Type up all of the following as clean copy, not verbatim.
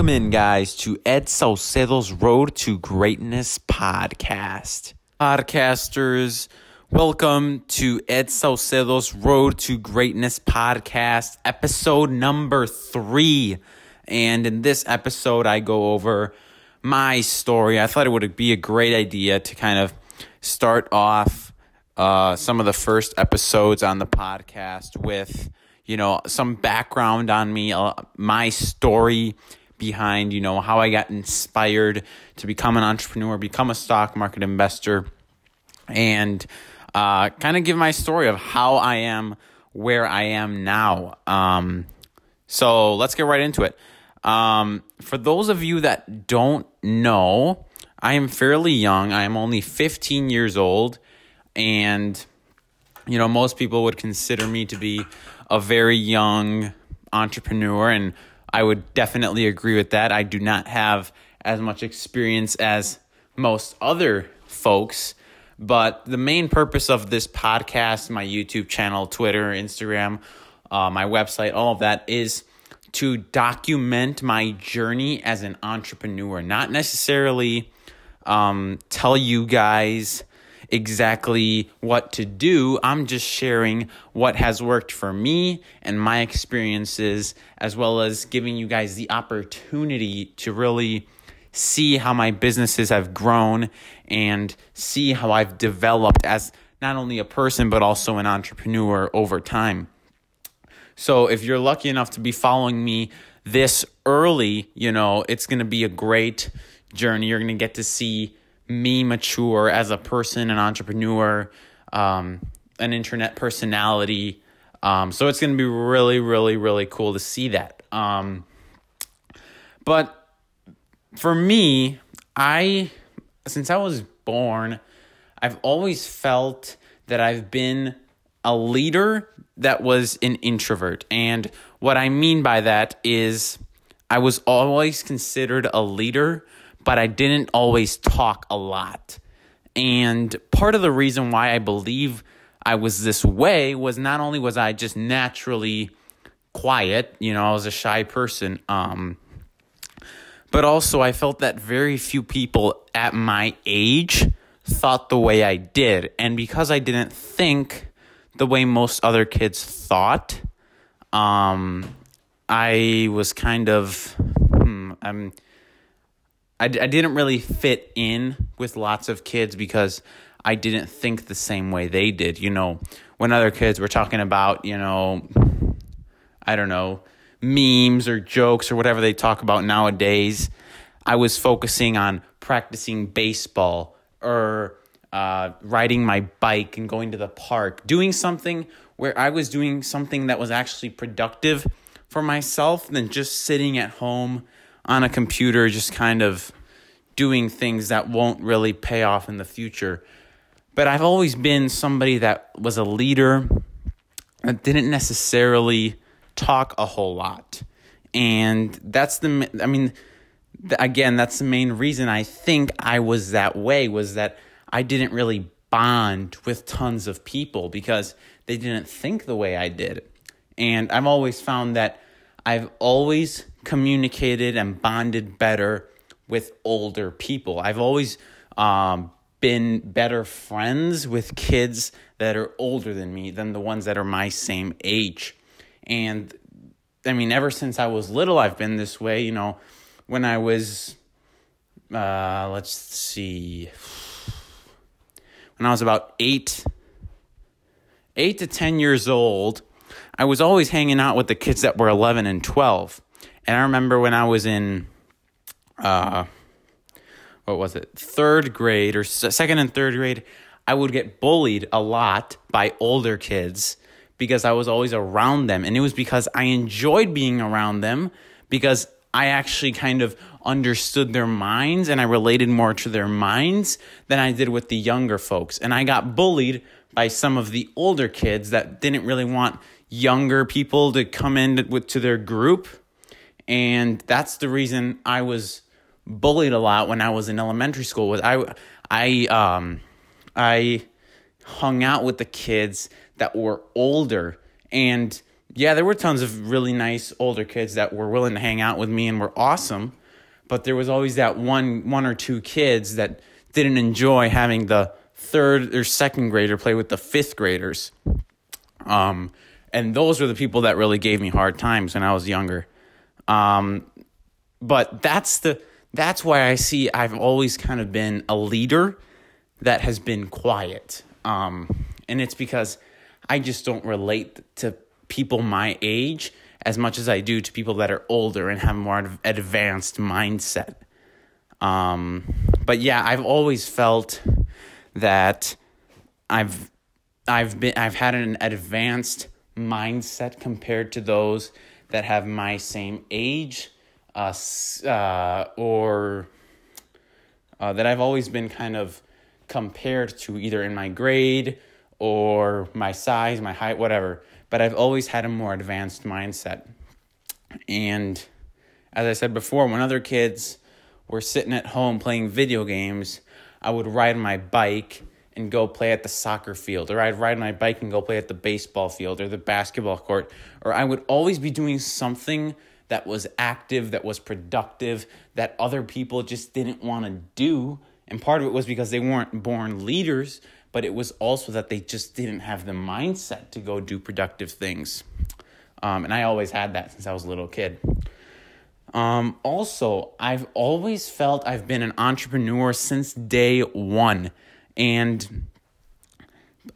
Welcome in, guys, to Ed Salcedo's Road to Greatness podcast. Podcasters, welcome to Ed Salcedo's Road to Greatness podcast, episode number 3. And in this episode, I go over my story. I thought it would be a great idea to kind of start off some of the first episodes on the podcast with some background on me, my story behind, how I got inspired to become an entrepreneur, become a stock market investor, and kind of give my story of how I am where I am now. So let's get right into it. For those of you that don't know, I am fairly young. I am only 15 years old, and most people would consider me to be a very young entrepreneur, and I would definitely agree with that. I do not have as much experience as most other folks, but the main purpose of this podcast, my YouTube channel, Twitter, Instagram, my website, all of that is to document my journey as an entrepreneur, not necessarily tell you guys exactly what to do. I'm just sharing what has worked for me and my experiences, as well as giving you guys the opportunity to really see how my businesses have grown and see how I've developed as not only a person, but also an entrepreneur over time. So if you're lucky enough to be following me this early, it's going to be a great journey. You're going to get to see me mature as a person, an entrepreneur, an internet personality. So it's going to be really, really, really cool to see that. But for me, since I was born, I've always felt that I've been a leader that was an introvert. And what I mean by that is I was always considered a leader, but I didn't always talk a lot. And part of the reason why I believe I was this way was not only was I just naturally quiet, I was a shy person, but also I felt that very few people at my age thought the way I did. And because I didn't think the way most other kids thought, I was kind of, I didn't really fit in with lots of kids because I didn't think the same way they did. When other kids were talking about, I don't know, memes or jokes or whatever they talk about nowadays, I was focusing on practicing baseball or riding my bike and going to the park, doing something where I was doing something that was actually productive for myself than just sitting at home on a computer, just kind of doing things that won't really pay off in the future. But I've always been somebody that was a leader that didn't necessarily talk a whole lot. And that's the main reason I think I was that way, was that I didn't really bond with tons of people because they didn't think the way I did. And I've always found that I've always communicated and bonded better with older people. I've always been better friends with kids that are older than me than the ones that are my same age. And ever since I was little, I've been this way. When I was, when I was about 8 to 10 years old, I was always hanging out with the kids that were 11 and 12. And I remember when I was in, 2nd and 3rd grade, I would get bullied a lot by older kids because I was always around them. And it was because I enjoyed being around them because I actually kind of understood their minds and I related more to their minds than I did with the younger folks. And I got bullied by some of the older kids that didn't really want younger people to come in to their group. And that's the reason I was bullied a lot when I was in elementary school. Was I hung out with the kids that were older, and yeah, there were tons of really nice older kids that were willing to hang out with me and were awesome. But there was always that one or two kids that didn't enjoy having the third or second grader play with the fifth graders. And those were the people that really gave me hard times when I was younger. But that's why I see I've always kind of been a leader that has been quiet. And it's because I just don't relate to people my age as much as I do to people that are older and have more of advanced mindset. But yeah, I've always felt that I've had an advanced mindset compared to those that have my same age, or that I've always been kind of compared to either in my grade or my size, my height, whatever. But I've always had a more advanced mindset. And as I said before, when other kids were sitting at home playing video games, I would ride my bike and go play at the soccer field, or I'd ride my bike and go play at the baseball field or the basketball court, or I would always be doing something that was active, that was productive, that other people just didn't want to do. And part of it was because they weren't born leaders, but it was also that they just didn't have the mindset to go do productive things. And I always had that since I was a little kid. Also, I've always felt I've been an entrepreneur since day one. And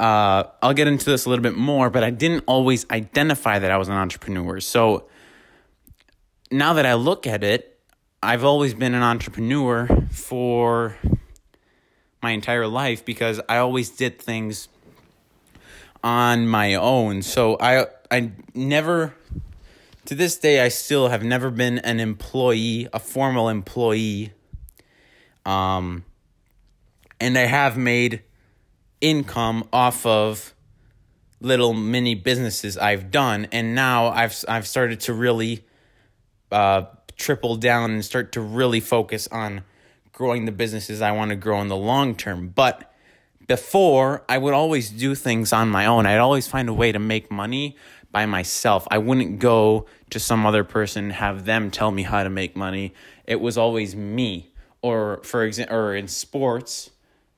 I'll get into this a little bit more, but I didn't always identify that I was an entrepreneur. So now that I look at it, I've always been an entrepreneur for my entire life because I always did things on my own. So I never, to this day, I still have never been an employee, a formal employee. And I have made income off of little mini businesses I've done. And now I've started to really triple down and start to really focus on growing the businesses I want to grow in the long term. But before, I would always do things on my own. I'd always find a way to make money by myself. I wouldn't go to some other person and have them tell me how to make money. It was always me. Or for example, or in sports,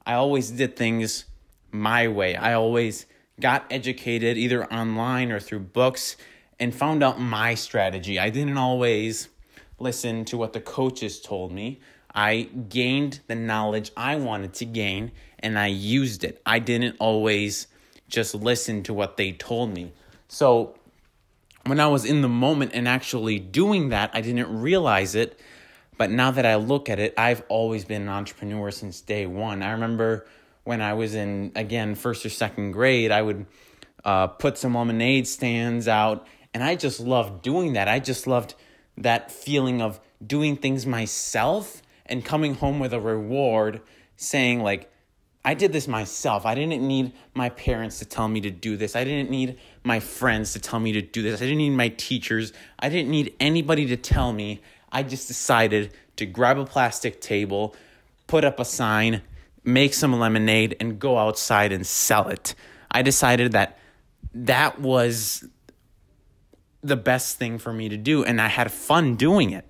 I always did things my way. I always got educated either online or through books and found out my strategy. I didn't always listen to what the coaches told me. I gained the knowledge I wanted to gain, and I used it. I didn't always just listen to what they told me. So when I was in the moment and actually doing that, I didn't realize it. But now that I look at it, I've always been an entrepreneur since day one. I remember when I was in, again, first or second grade, I would put some lemonade stands out, and I just loved doing that. I just loved that feeling of doing things myself and coming home with a reward saying, like, I did this myself. I didn't need my parents to tell me to do this. I didn't need my friends to tell me to do this. I didn't need my teachers. I didn't need anybody to tell me. I just decided to grab a plastic table, put up a sign, make some lemonade, and go outside and sell it. I decided that was the best thing for me to do, and I had fun doing it.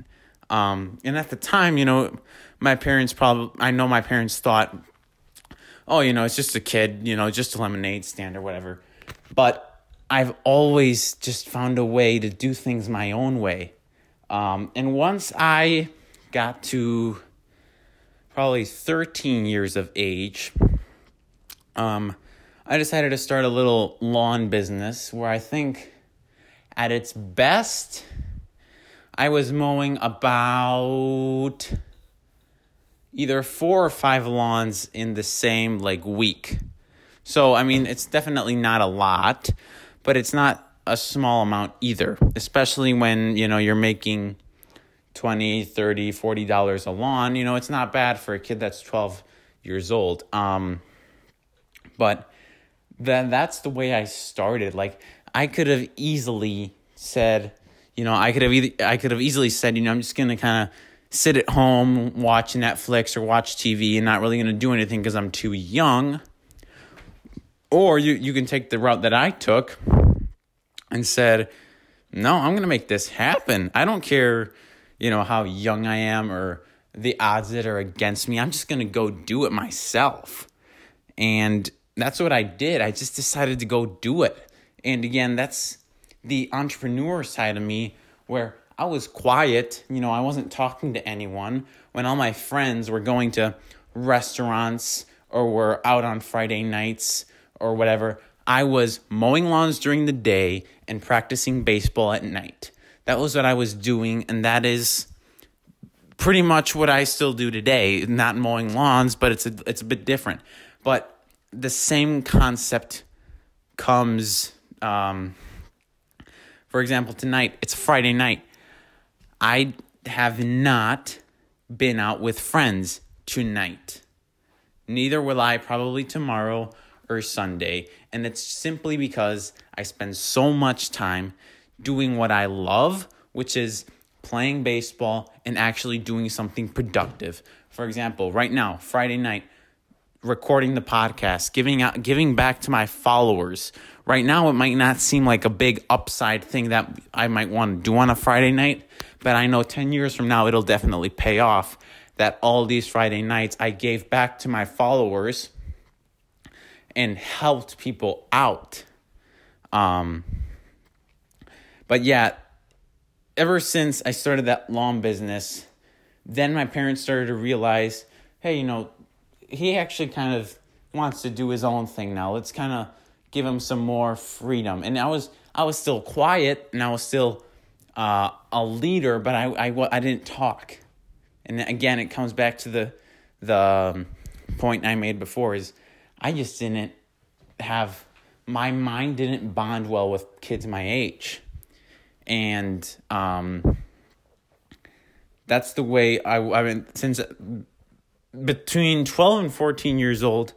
And at the time, you know, I know my parents thought, oh, you know, it's just a kid, you know, just a lemonade stand or whatever. But I've always just found a way to do things my own way. And once I got to probably 13 years of age, I decided to start a little lawn business where I think at its best, I was mowing about either 4 or 5 lawns in the same week. So, I mean, it's definitely not a lot, but it's not a small amount either, especially when, you know, you're making $20, $30, $40 a lawn. You know, it's not bad for a kid that's 12 years old. But then that's the way I started. I could have easily said, you know, I could have easily said, you know, I'm just going to kind of sit at home, watch Netflix or watch TV and not really going to do anything because I'm too young. Or you can take the route that I took, and said, no, I'm going to make this happen. I don't care, you know, how young I am or the odds that are against me. I'm just going to go do it myself. And that's what I did. I just decided to go do it. And again, that's the entrepreneur side of me where I was quiet. You know, I wasn't talking to anyone when all my friends were going to restaurants or were out on Friday nights or whatever. I was mowing lawns during the day and practicing baseball at night. That was what I was doing, and that is pretty much what I still do today. Not mowing lawns, but it's a bit different. But the same concept comes, for example, tonight. It's Friday night. I have not been out with friends tonight. Neither will I probably tomorrow or Sunday. And it's simply because I spend so much time doing what I love, which is playing baseball and actually doing something productive. For example, right now, Friday night, recording the podcast, giving back to my followers. Right now, it might not seem like a big upside thing that I might want to do on a Friday night, but I know 10 years from now, it'll definitely pay off that all these Friday nights I gave back to my followers and helped people out. But yeah, ever since I started that lawn business, then my parents started to realize, hey, you know, he actually kind of wants to do his own thing now. Let's kind of give him some more freedom. And I was still quiet, and I was still a leader, but I didn't talk. And again, it comes back to the point I made before is I just didn't have, my mind didn't bond well with kids my age. And that's the way I mean, since between 12 and 14 years old,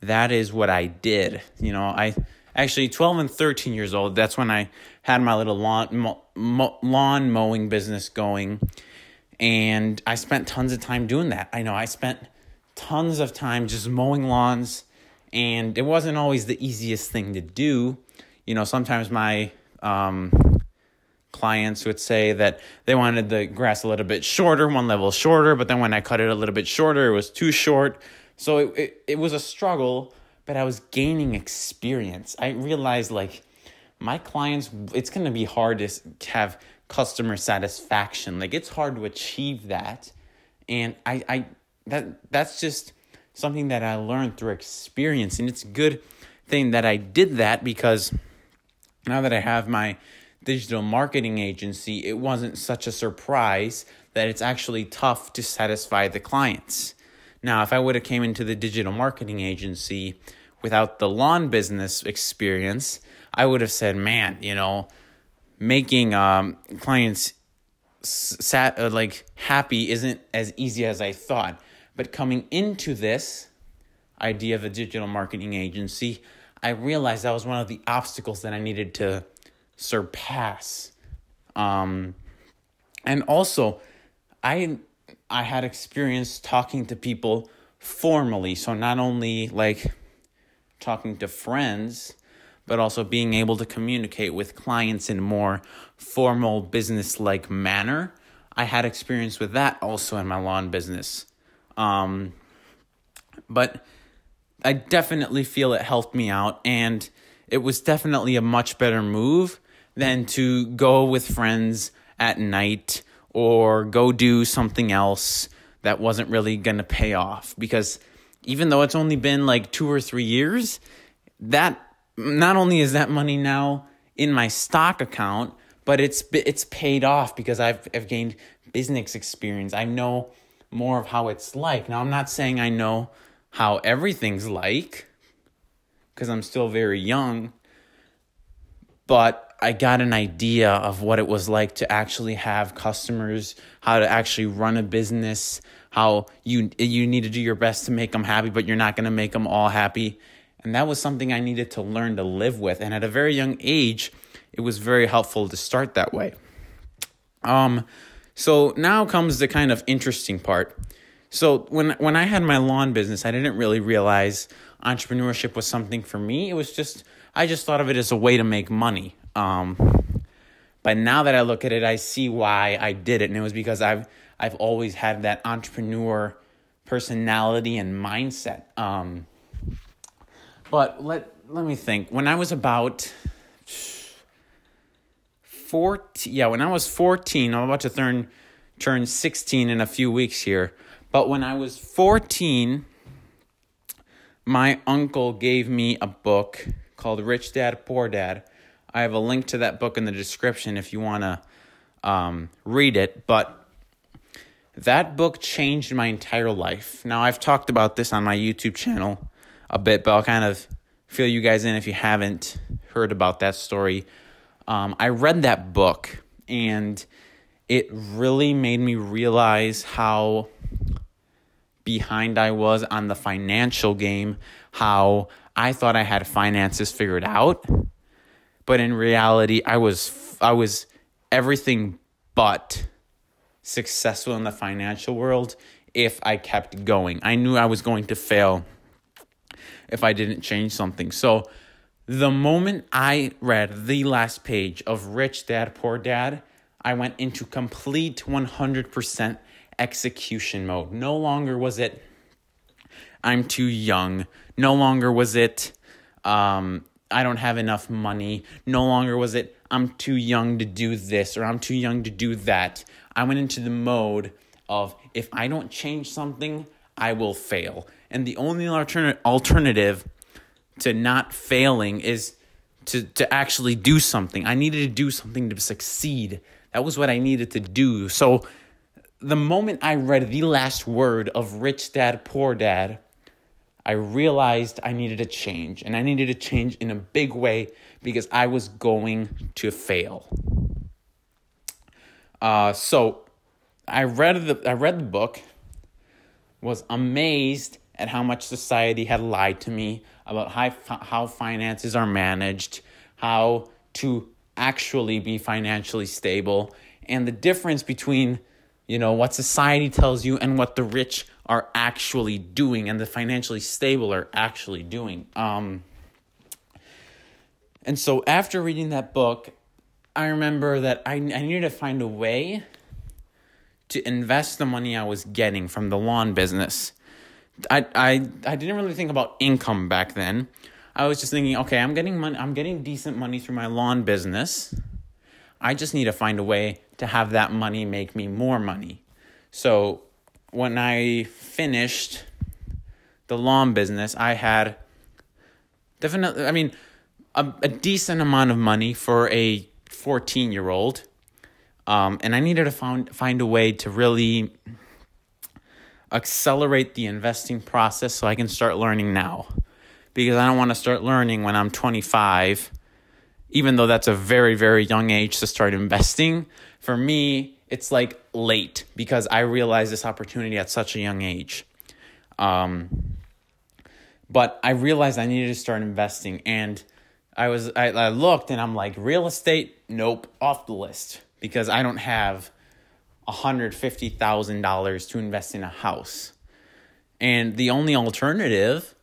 that is what I did. You know, I actually 12 and 13 years old, that's when I had my little lawn mowing business going. And I spent tons of time doing that. I know I spent tons of time just mowing lawns, and it wasn't always the easiest thing to do. You know, sometimes my clients would say that they wanted the grass a little bit shorter, one level shorter, but then when I cut it a little bit shorter, it was too short. So it was a struggle, but I was gaining experience. I realized, like, my clients, it's going to be hard to have customer satisfaction. Like, it's hard to achieve that. And that's just something that I learned through experience. And it's a good thing that I did that, because now that I have my digital marketing agency, it wasn't such a surprise that it's actually tough to satisfy the clients. Now, if I would have came into the digital marketing agency without the lawn business experience, I would have said, man, you know, making clients happy isn't as easy as I thought. But coming into this idea of a digital marketing agency, I realized that was one of the obstacles that I needed to surpass. And also, I had experience talking to people formally. So not only like talking to friends, but also being able to communicate with clients in a more formal business-like manner. I had experience with that also in my lawn business. But I definitely feel it helped me out, and it was definitely a much better move than to go with friends at night or go do something else that wasn't really going to pay off. Because even though it's only been like 2 or 3 years, that not only is that money now in my stock account, but it's paid off because I've gained business experience. I know more of how it's like. Now, I'm not saying I know how everything's like, because I'm still very young, but I got an idea of what it was like to actually have customers, how to actually run a business, how you need to do your best to make them happy, but you're not going to make them all happy. And that was something I needed to learn to live with. And at a very young age, it was very helpful to start that way. So now comes the kind of interesting part. So when I had my lawn business, I didn't really realize entrepreneurship was something for me. It was just, I just thought of it as a way to make money. But now that I look at it, I see why I did it. And it was because I've always had that entrepreneur personality and mindset. But let me think. When I was about 14, I'm about to turn 16 in a few weeks here. But when I was 14, my uncle gave me a book called Rich Dad, Poor Dad. I have a link to that book in the description if you want to read it. But that book changed my entire life. Now, I've talked about this on my YouTube channel a bit, but I'll kind of fill you guys in if you haven't heard about that story. I read that book, and it really made me realize how behind I was on the financial game, how I thought I had finances figured out. But in reality, I was everything but successful in the financial world if I kept going. I knew I was going to fail if I didn't change something. So the moment I read the last page of Rich Dad, Poor Dad, I went into complete 100% execution mode. No longer was it, I'm too young. No longer was it, I don't have enough money. No longer was it, I'm too young to do this or I'm too young to do that. I went into the mode of, if I don't change something, I will fail. And the only alternative to not failing is to actually do something. I needed to do something to succeed. That was what I needed to do. So the moment I read the last word of Rich Dad, Poor Dad, I realized I needed a change, and I needed a change in a big way because I was going to fail. So I read the book, was amazed at how much society had lied to me about how finances are managed, how to actually be financially stable, and the difference between, you know, what society tells you and what the rich are actually doing and the financially stable are actually doing. And so after reading that book, I remember that I needed to find a way to invest the money I was getting from the lawn business. I didn't really think about income back then. I was just thinking, okay, I'm getting decent money through my lawn business. I just need to find a way to have that money make me more money. So when I finished the lawn business, I had definitely, a decent amount of money for a 14-year-old. And I needed to find a way to really accelerate the investing process so I can start learning now. Because I don't want to start learning when I'm 25, even though that's a very, very young age to start investing. For me, it's like late because I realized this opportunity at such a young age. But I realized I needed to start investing, and I looked and I'm like, real estate, nope, off the list because I don't have $150,000 to invest in a house. And the only alternative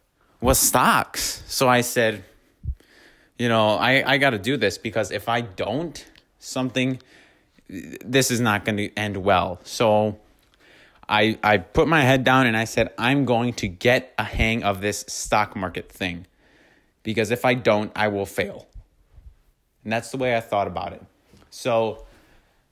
was stocks. So I said, you know, I got to do this because if I don't, this is not going to end well. So I put my head down and I said, I'm going to get a hang of this stock market thing because if I don't, I will fail. And that's the way I thought about it. So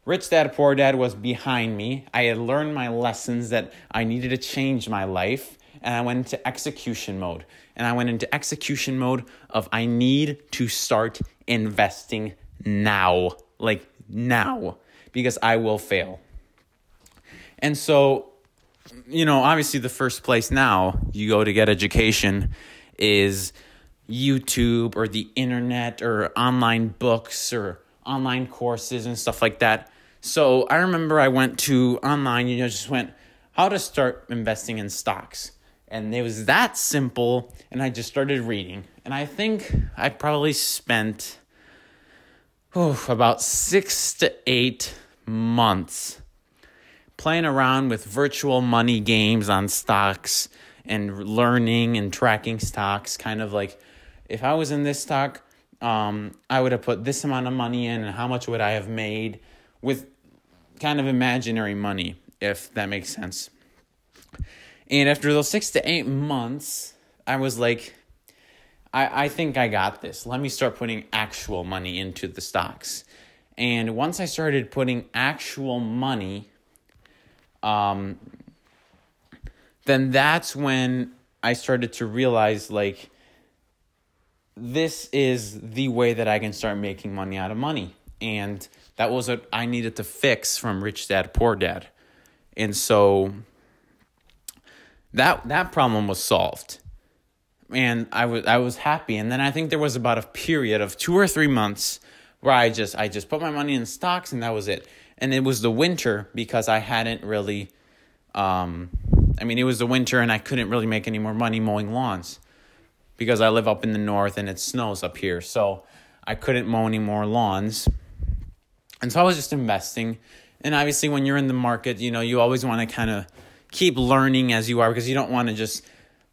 Rich Dad, Poor Dad was behind me. I had learned my lessons that I needed to change my life, and I went into execution mode. And I went into execution mode of I need to start investing now, like now, because I will fail. And so, you know, obviously the first place now you go to get education is YouTube or the internet or online books or online courses and stuff like that. So I remember I went to online, just went how to start investing in stocks. And it was that simple. And I just started reading. And I think I probably spent about 6 to 8 months playing around with virtual money games on stocks and learning and tracking stocks. Kind of like if I was in this stock, I would have put this amount of money in, and how much would I have made with kind of imaginary money, if that makes sense. And after those 6 to 8 months, I was like, I think I got this. Let me start putting actual money into the stocks. And once I started putting actual money, then that's when I started to realize, like, this is the way that I can start making money out of money. And that was what I needed to fix from Rich Dad, Poor Dad. And so that problem was solved. And I was happy. And then I think there was about a period of 2 or 3 months where I just put my money in stocks, and that was it. And it was the winter, because I hadn't really, it was the winter and I couldn't really make any more money mowing lawns, because I live up in the north and it snows up here. So I couldn't mow any more lawns. And so I was just investing. And obviously when you're in the market, you know, you always want to kind of keep learning as you are, because you don't want to just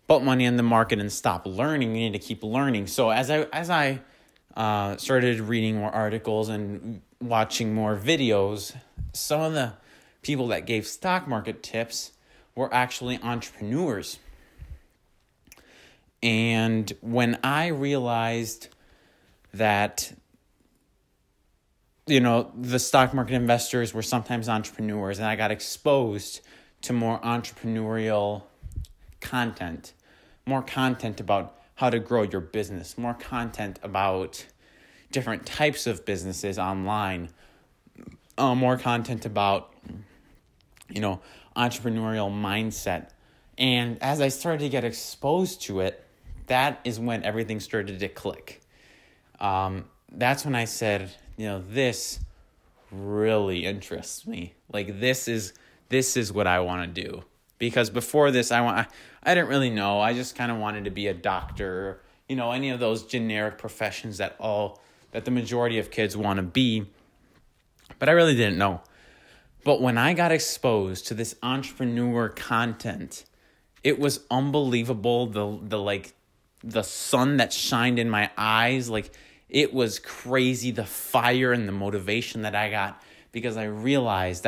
put money in the market and stop learning. You need to keep learning. So as I started reading more articles and watching more videos, some of the people that gave stock market tips were actually entrepreneurs. And when I realized that, you know, the stock market investors were sometimes entrepreneurs, and I got exposed to more entrepreneurial content, more content about how to grow your business, more content about different types of businesses online, more content about, you know, entrepreneurial mindset. And as I started to get exposed to it, that is when everything started to click. That's when I said, you know, this really interests me. Like, this is what I want to do. Because before this, I didn't really know. I just kind of wanted to be a doctor, you know, any of those generic professions that the majority of kids want to be. But I really didn't know. But when I got exposed to this entrepreneur content, it was unbelievable. The sun that shined in my eyes, like, it was crazy. The fire and the motivation that I got, because I realized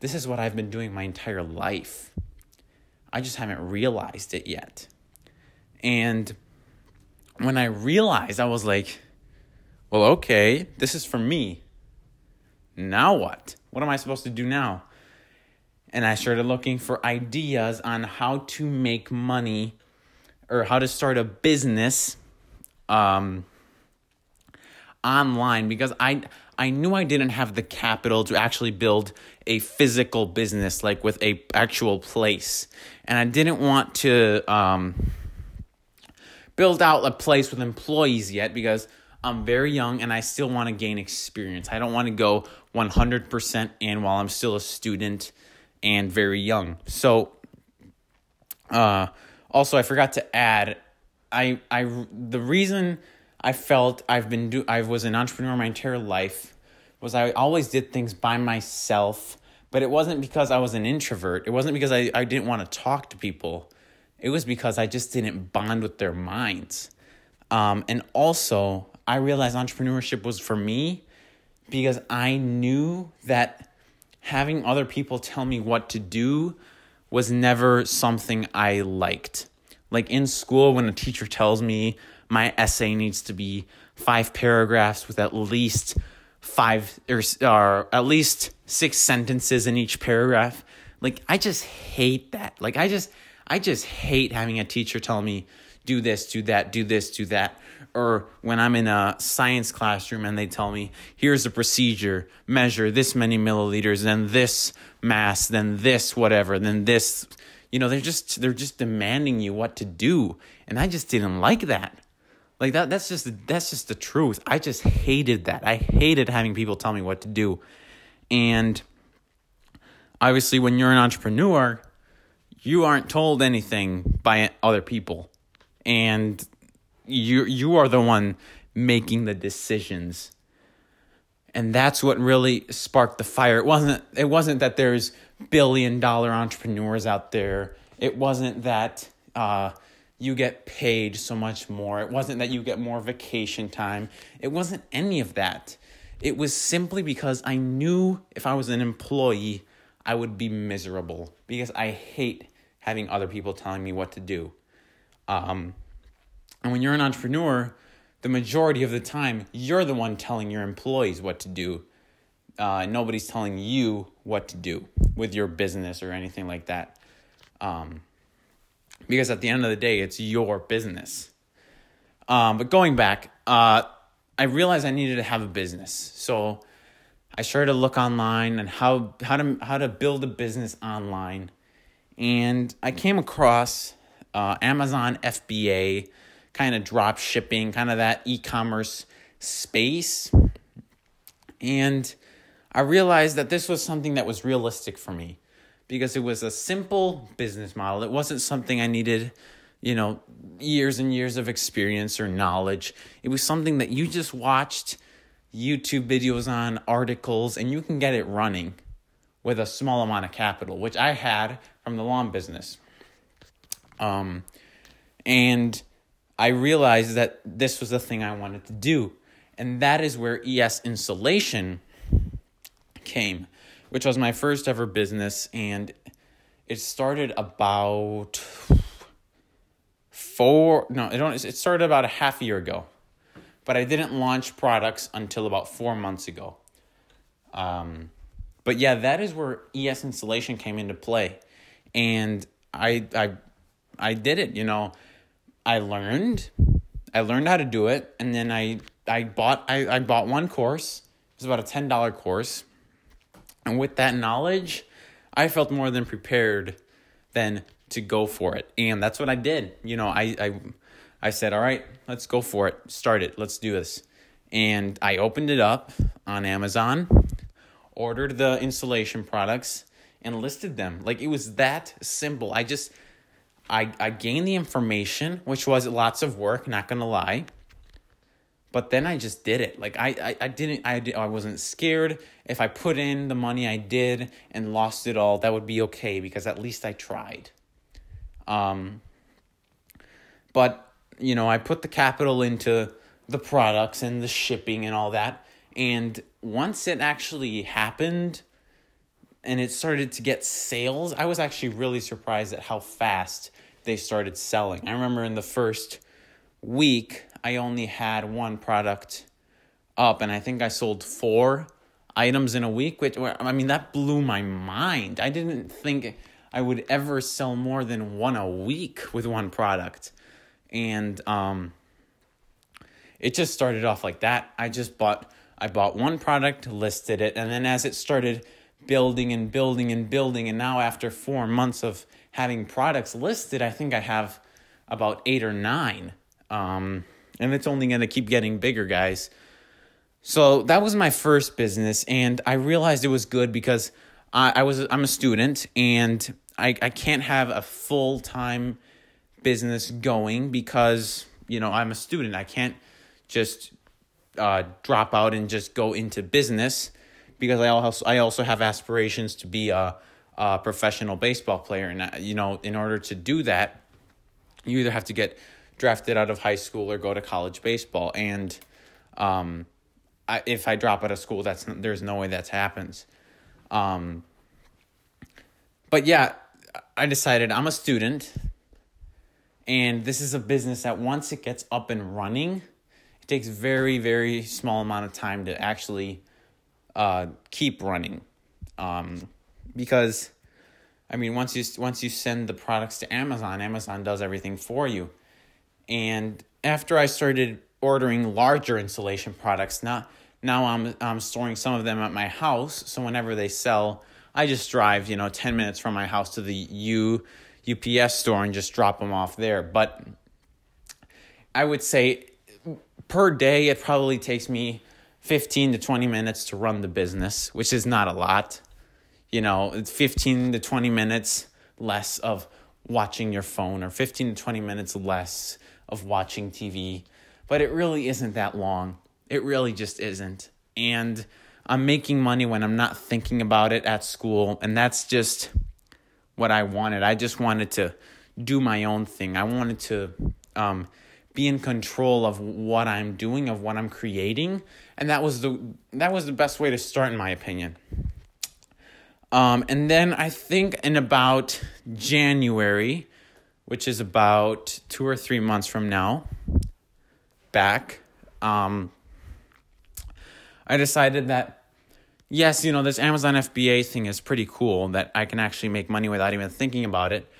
this is what I've been doing my entire life. I just haven't realized it yet. And when I realized, I was like, well, okay, this is for me. Now what? What am I supposed to do now? And I started looking for ideas on how to make money, or how to start a business online, because I knew I didn't have the capital to actually build a physical business, like with a actual place. And I didn't want to build out a place with employees yet, because I'm very young and I still want to gain experience. I don't want to go 100% in while I'm still a student and very young. So also, I forgot to add, the reason I felt I was an entrepreneur my entire life was I always did things by myself, but it wasn't because I was an introvert. It wasn't because I didn't want to talk to people. It was because I just didn't bond with their minds. And also, I realized entrepreneurship was for me, because I knew that having other people tell me what to do was never something I liked. Like in school, when a teacher tells me my essay needs to be 5 paragraphs with at least 6 sentences in each paragraph, like, I just hate that. Like, I just hate having a teacher tell me, do this, do that, do this, do that. Or when I'm in a science classroom and they tell me, here's the procedure, measure this many milliliters, then this mass, then this whatever, then this, you know, they're just demanding you what to do. And I just didn't like that. Like, that's just the truth. I just hated that. I hated having people tell me what to do. And obviously when you're an entrepreneur, you aren't told anything by other people. And you are the one making the decisions. And that's what really sparked the fire. It wasn't that there's billion-dollar entrepreneurs out there. It wasn't that you get paid so much more. It wasn't that you get more vacation time. It wasn't any of that. It was simply because I knew if I was an employee, I would be miserable because I hate having other people telling me what to do. And when you're an entrepreneur, the majority of the time, you're the one telling your employees what to do. Nobody's telling you what to do with your business or anything like that. Because at the end of the day, it's your business. But going back, I realized I needed to have a business. So I started to look online and how to build a business online. And I came across Amazon FBA, kind of drop shipping, kind of that e-commerce space. And I realized that this was something that was realistic for me, because it was a simple business model. It wasn't something I needed, years and years of experience or knowledge. It was something that you just watched YouTube videos on, articles, and you can get it running with a small amount of capital, which I had from the lawn business. And I realized that this was the thing I wanted to do. And that is where ES Insulation came, which was my first ever business, and it started about it started about a half year ago, but I didn't launch products until about 4 months ago. But yeah, that is where ES Insulation came into play, and I did it. I learned how to do it, and then I bought one course. It was about a $10 course. And with that knowledge, I felt more than prepared then to go for it. And that's what I did. I said, all right, let's go for it. Start it. Let's do this. And I opened it up on Amazon, ordered the insulation products, and listed them. Like, it was that simple. I gained the information, which was lots of work, not going to lie. But then I just did it. Like, I wasn't scared. If I put in the money I did and lost it all, that would be okay, because at least I tried. But, I put the capital into the products and the shipping and all that. And once it actually happened and it started to get sales, I was actually really surprised at how fast they started selling. I remember in the first week, I only had one product up, and I think I sold 4 items in a week, which, that blew my mind. I didn't think I would ever sell more than one a week with one product. And it just started off like that. I bought one product, listed it, and then as it started building and building and building, and now after 4 months of having products listed, I think I have about 8 or 9. And it's only going to keep getting bigger, guys. So that was my first business, and I realized it was good because I'm a student, and I can't have a full-time business going because, I'm a student. I can't just drop out and just go into business, because I also have aspirations to be a professional baseball player. And, in order to do that, you either have to get drafted out of high school or go to college baseball. And if I drop out of school, there's no way that happens. But yeah, I decided I'm a student, and this is a business that once it gets up and running, it takes very, very small amount of time to actually keep running. Because, once you send the products to Amazon, Amazon does everything for you. And after I started ordering larger insulation products, now I'm storing some of them at my house. So whenever they sell, I just drive, 10 minutes from my house to the UPS store and just drop them off there. But I would say per day, it probably takes me 15 to 20 minutes to run the business, which is not a lot. It's 15 to 20 minutes less of watching your phone, or 15 to 20 minutes less of watching TV, but it really isn't that long. It really just isn't. And I'm making money when I'm not thinking about it at school, and that's just what I wanted. I just wanted to do my own thing. I wanted to be in control of what I'm doing, of what I'm creating, and that was the best way to start, in my opinion. And then I think in about January, which is about 2 or 3 months from now, back, I decided that, yes, you know, this Amazon FBA thing is pretty cool, that I can actually make money without even thinking about it.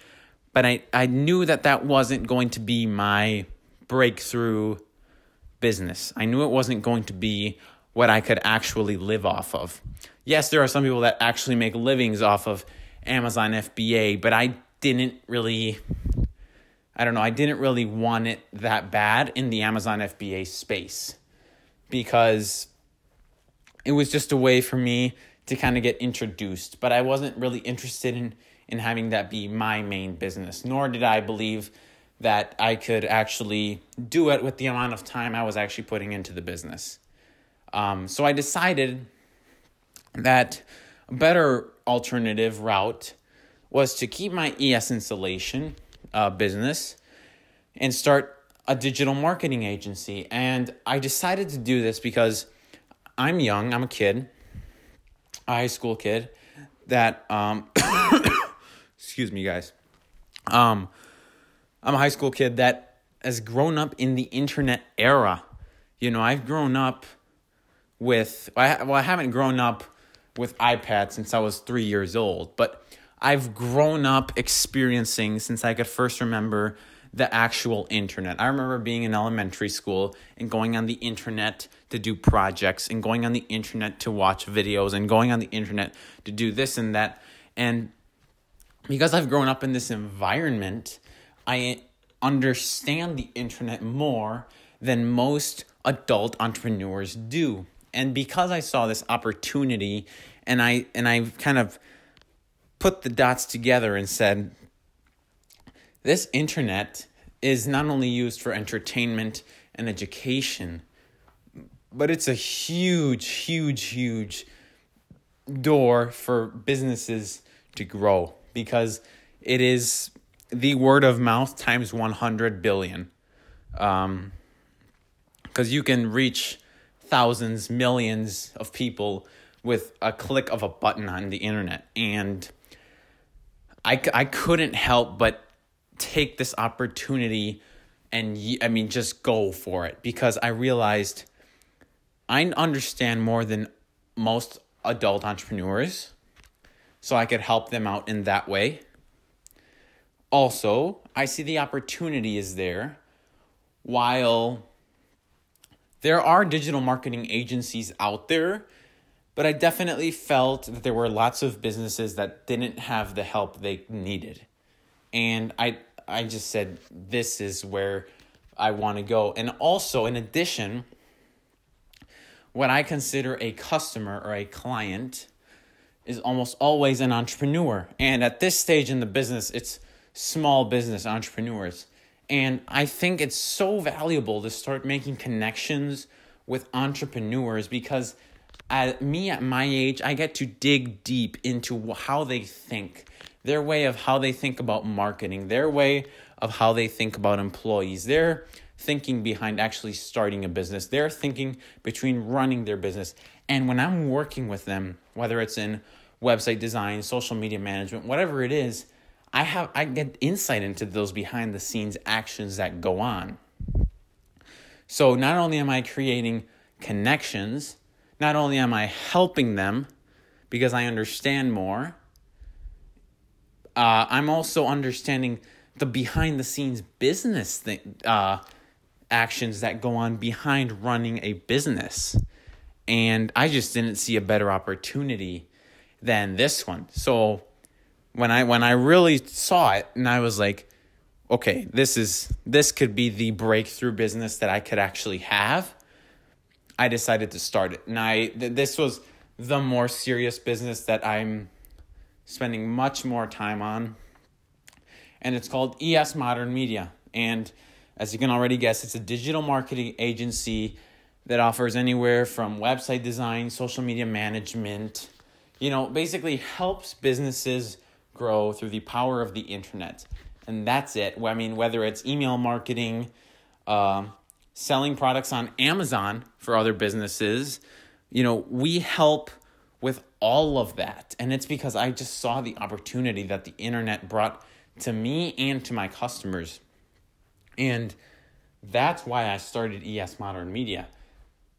But I knew that wasn't going to be my breakthrough business. I knew it wasn't going to be what I could actually live off of. Yes, there are some people that actually make livings off of Amazon FBA, but I didn't really want it that bad in the Amazon FBA space, because it was just a way for me to kind of get introduced. But I wasn't really interested in having that be my main business, nor did I believe that I could actually do it with the amount of time I was actually putting into the business. So I decided that a better alternative route was to keep my ES Insulation business and start a digital marketing agency. And I decided to do this because I'm young. I'm a kid, a high school kid that, excuse me, guys. I'm a high school kid that has grown up in the internet era. You know, I've grown up with, well, I haven't grown up with iPads since I was 3 years old, but I've grown up experiencing, since I could first remember, the actual internet. I remember being in elementary school and going on the internet to do projects, and going on the internet to watch videos, and going on the internet to do this and that. And because I've grown up in this environment, I understand the internet more than most adult entrepreneurs do. And because I saw this opportunity, and I kind of put the dots together and said, this internet is not only used for entertainment and education, but it's a huge, huge, huge door for businesses to grow, because it is the word of mouth times 100 billion. 'Cause you can reach thousands, millions of people with a click of a button on the internet. And I couldn't help but take this opportunity and, I mean, just go for it, because I realized I understand more than most adult entrepreneurs, so I could help them out in that way. Also, I see the opportunity is there. While there are digital marketing agencies out there, but I definitely felt that there were lots of businesses that didn't have the help they needed. And I just said, this is where I want to go. And also, in addition, what I consider a customer or a client is almost always an entrepreneur. And at this stage in the business, it's small business entrepreneurs. And I think it's so valuable to start making connections with entrepreneurs, because at my age, I get to dig deep into how they think, their way of how they think about marketing, their way of how they think about employees, their thinking behind actually starting a business, their thinking between running their business. And when I'm working with them, whether it's in website design, social media management, whatever it is, I get insight into those behind the scenes actions that go on. So not only am I creating connections, not only am I helping them because I understand more, I'm also understanding the behind-the-scenes business actions that go on behind running a business. And I just didn't see a better opportunity than this one. So when I really saw it, and I was like, okay, this could be the breakthrough business that I could actually have, I decided to start it. And this was the more serious business that I'm spending much more time on. And it's called ES Modern Media. And as you can already guess, it's a digital marketing agency that offers anywhere from website design, social media management, you know, basically helps businesses grow through the power of the internet. and that's it. I mean, whether it's email marketing, selling products on Amazon for other businesses, you know, we help with all of that. And it's because I just saw the opportunity that the internet brought to me and to my customers. And that's why I started ES Modern Media.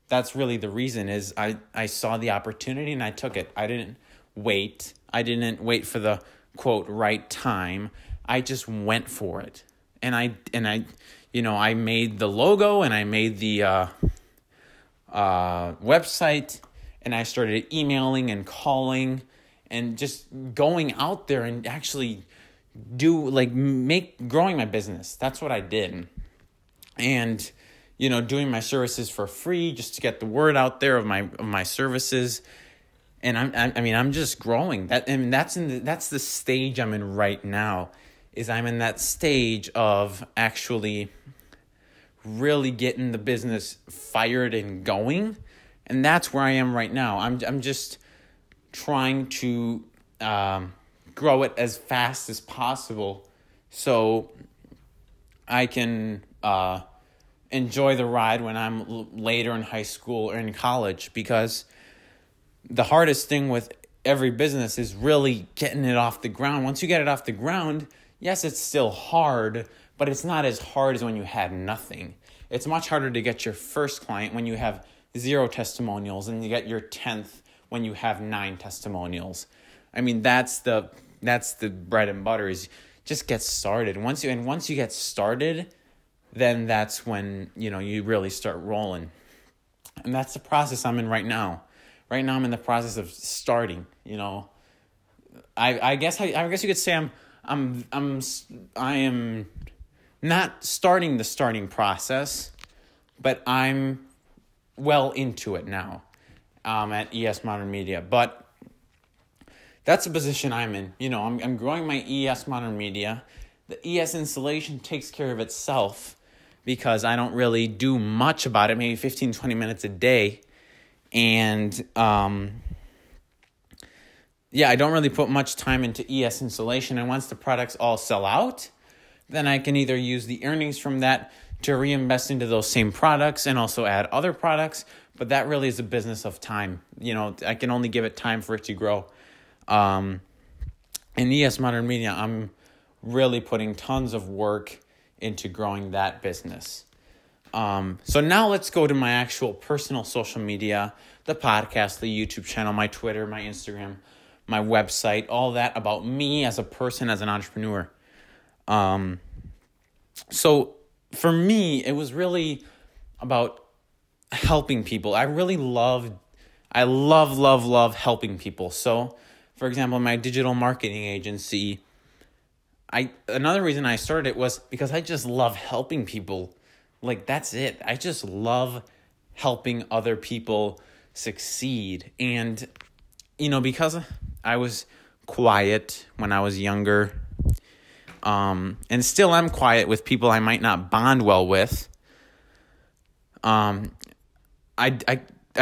That's really the reason, is I saw the opportunity and I took it. I didn't wait. I didn't wait for the, quote, right time. I just went for it. And I you know, I made the logo and I made the website, and I started emailing and calling and just going out there and actually growing my business. That's what I did. And you know, doing my services for free just to get the word out there of my services, and I'm just growing. That's the stage I'm in right now. Is I'm in that stage of actually really getting the business fired and going, and that's where I am right now. I'm just trying to grow it as fast as possible, so I can enjoy the ride when I'm later in high school or in college, because the hardest thing with every business is really getting it off the ground. Once you get it off the ground, yes, it's still hard, but it's not as hard as when you had nothing. It's much harder to get your first client when you have 0 testimonials, and you get your 10th when you have 9 testimonials. I mean, that's the bread and butter, is just get started. Once you get started, then that's when, you know, you really start rolling. And that's the process I'm in right now. Right now I'm in the process of starting, you know. I guess you could say I am not starting the starting process, but I'm well into it now at ES Modern Media. But that's the position I'm in. You know, I'm growing my ES Modern Media. The ES Insulation takes care of itself, because I don't really do much about it, maybe 15, 20 minutes a day. And I don't really put much time into ES Insulation. And once the products all sell out, then I can either use the earnings from that to reinvest into those same products and also add other products. But that really is a business of time. You know, I can only give it time for it to grow. In ES Modern Media, I'm really putting tons of work into growing that business. So now let's go to my actual personal social media, the podcast, the YouTube channel, my Twitter, my Instagram, my website, all that about me as a person, as an entrepreneur. So for me, it was really about helping people. I love helping people. So for example, my digital marketing agency, another reason I started it was because I just love helping people. Like, that's it. I just love helping other people succeed. And, you know, because I was quiet when I was younger, and still am quiet with people I might not bond well with, I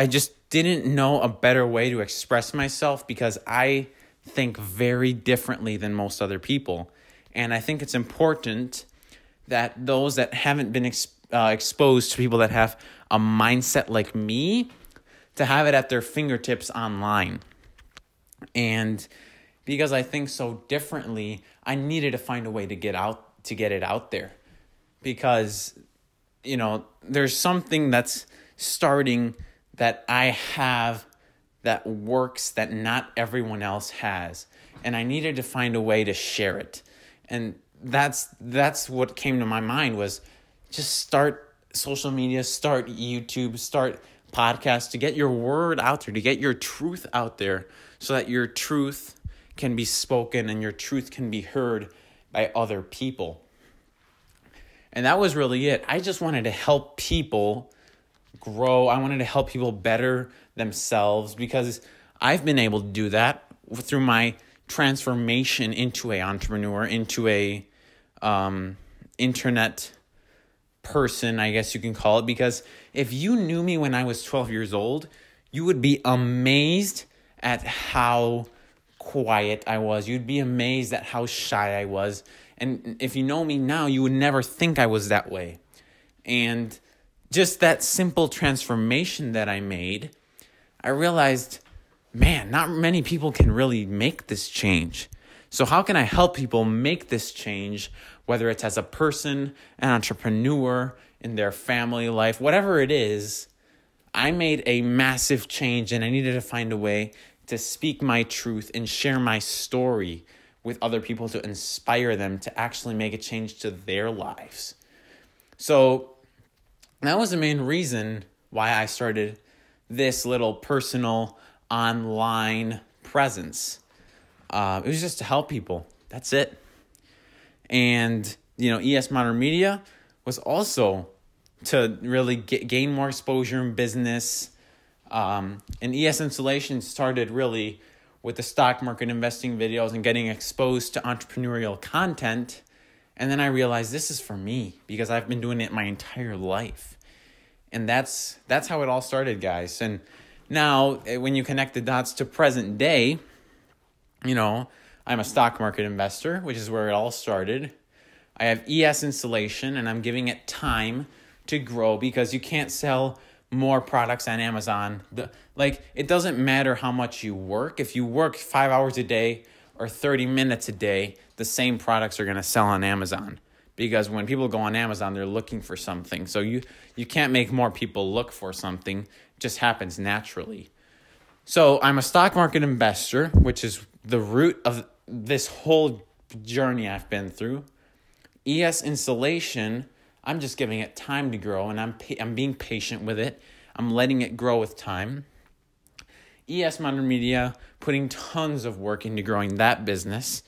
just didn't know a better way to express myself, because I think very differently than most other people. And I think it's important that those that haven't been exposed to people that have a mindset like me to have it at their fingertips online. And because I think so differently, I needed to find a way to get it out there. Because, you know, there's something that's starting that I have that works that not everyone else has. And I needed to find a way to share it. And that's what came to my mind, was just start social media, start YouTube, start podcasts, to get your word out there, to get your truth out there, so that your truth can be spoken and your truth can be heard by other people. And that was really it. I just wanted to help people grow. I wanted to help people better themselves, because I've been able to do that through my transformation into an entrepreneur, into a internet person, I guess you can call it. Because if you knew me when I was 12 years old, you would be amazed at how quiet I was. You'd be amazed at how shy I was. And if you know me now, you would never think I was that way. And just that simple transformation that I made, I realized, man, not many people can really make this change. So how can I help people make this change, whether it's as a person, an entrepreneur, in their family life, whatever it is? I made a massive change and I needed to find a way to speak my truth and share my story with other people to inspire them to actually make a change to their lives. So that was the main reason why I started this little personal online presence. It was just to help people. That's it. And, you know, ES Modern Media was also to really gain more exposure in business. And ES Insulation started really with the stock market investing videos and getting exposed to entrepreneurial content. And then I realized this is for me because I've been doing it my entire life. And that's how it all started, guys. And now when you connect the dots to present day, you know, I'm a stock market investor, which is where it all started. I have ES Insulation, and I'm giving it time to grow because you can't sell more products on Amazon. It doesn't matter how much you work. If you work 5 hours a day or 30 minutes a day, the same products are going to sell on Amazon because when people go on Amazon, they're looking for something. So you can't make more people look for something. It just happens naturally. So I'm a stock market investor, which is the root of this whole journey I've been through. ES Insulation, I'm just giving it time to grow, and I'm being patient with it. I'm letting it grow with time. ES Modern Media, putting tons of work into growing that business,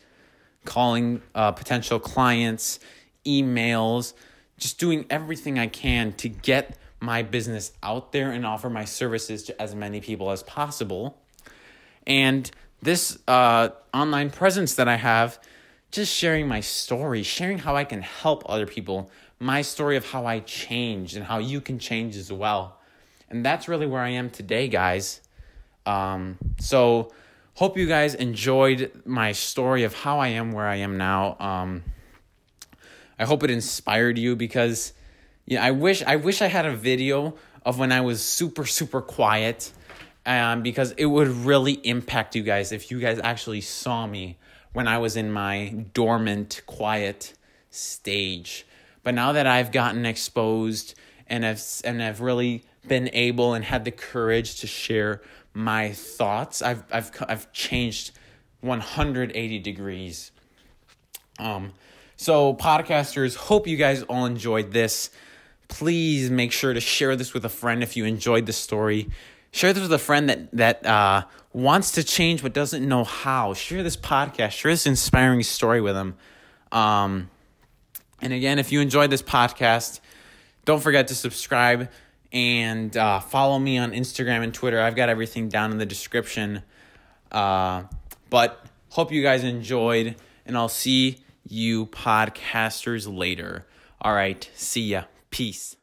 calling potential clients, emails, just doing everything I can to get my business out there and offer my services to as many people as possible. And this online presence that I have, just sharing my story, sharing how I can help other people, my story of how I changed and how you can change as well. And that's really where I am today, guys. So hope you guys enjoyed my story of how I am where I am now. I hope it inspired you because I wish I had a video of when I was super, super quiet, because it would really impact you guys if you guys actually saw me when I was in my dormant, quiet stage. But now that I've gotten exposed and I've really been able and had the courage to share my thoughts, I've changed 180 degrees. So podcasters, hope you guys all enjoyed this. Please make sure to share this with a friend if you enjoyed the story. Share this with a friend that wants to change but doesn't know how. Share this podcast. Share this inspiring story with them. And again, if you enjoyed this podcast, don't forget to subscribe and follow me on Instagram and Twitter. I've got everything down in the description. But hope you guys enjoyed, and I'll see you podcasters later. All right, see ya. Peace.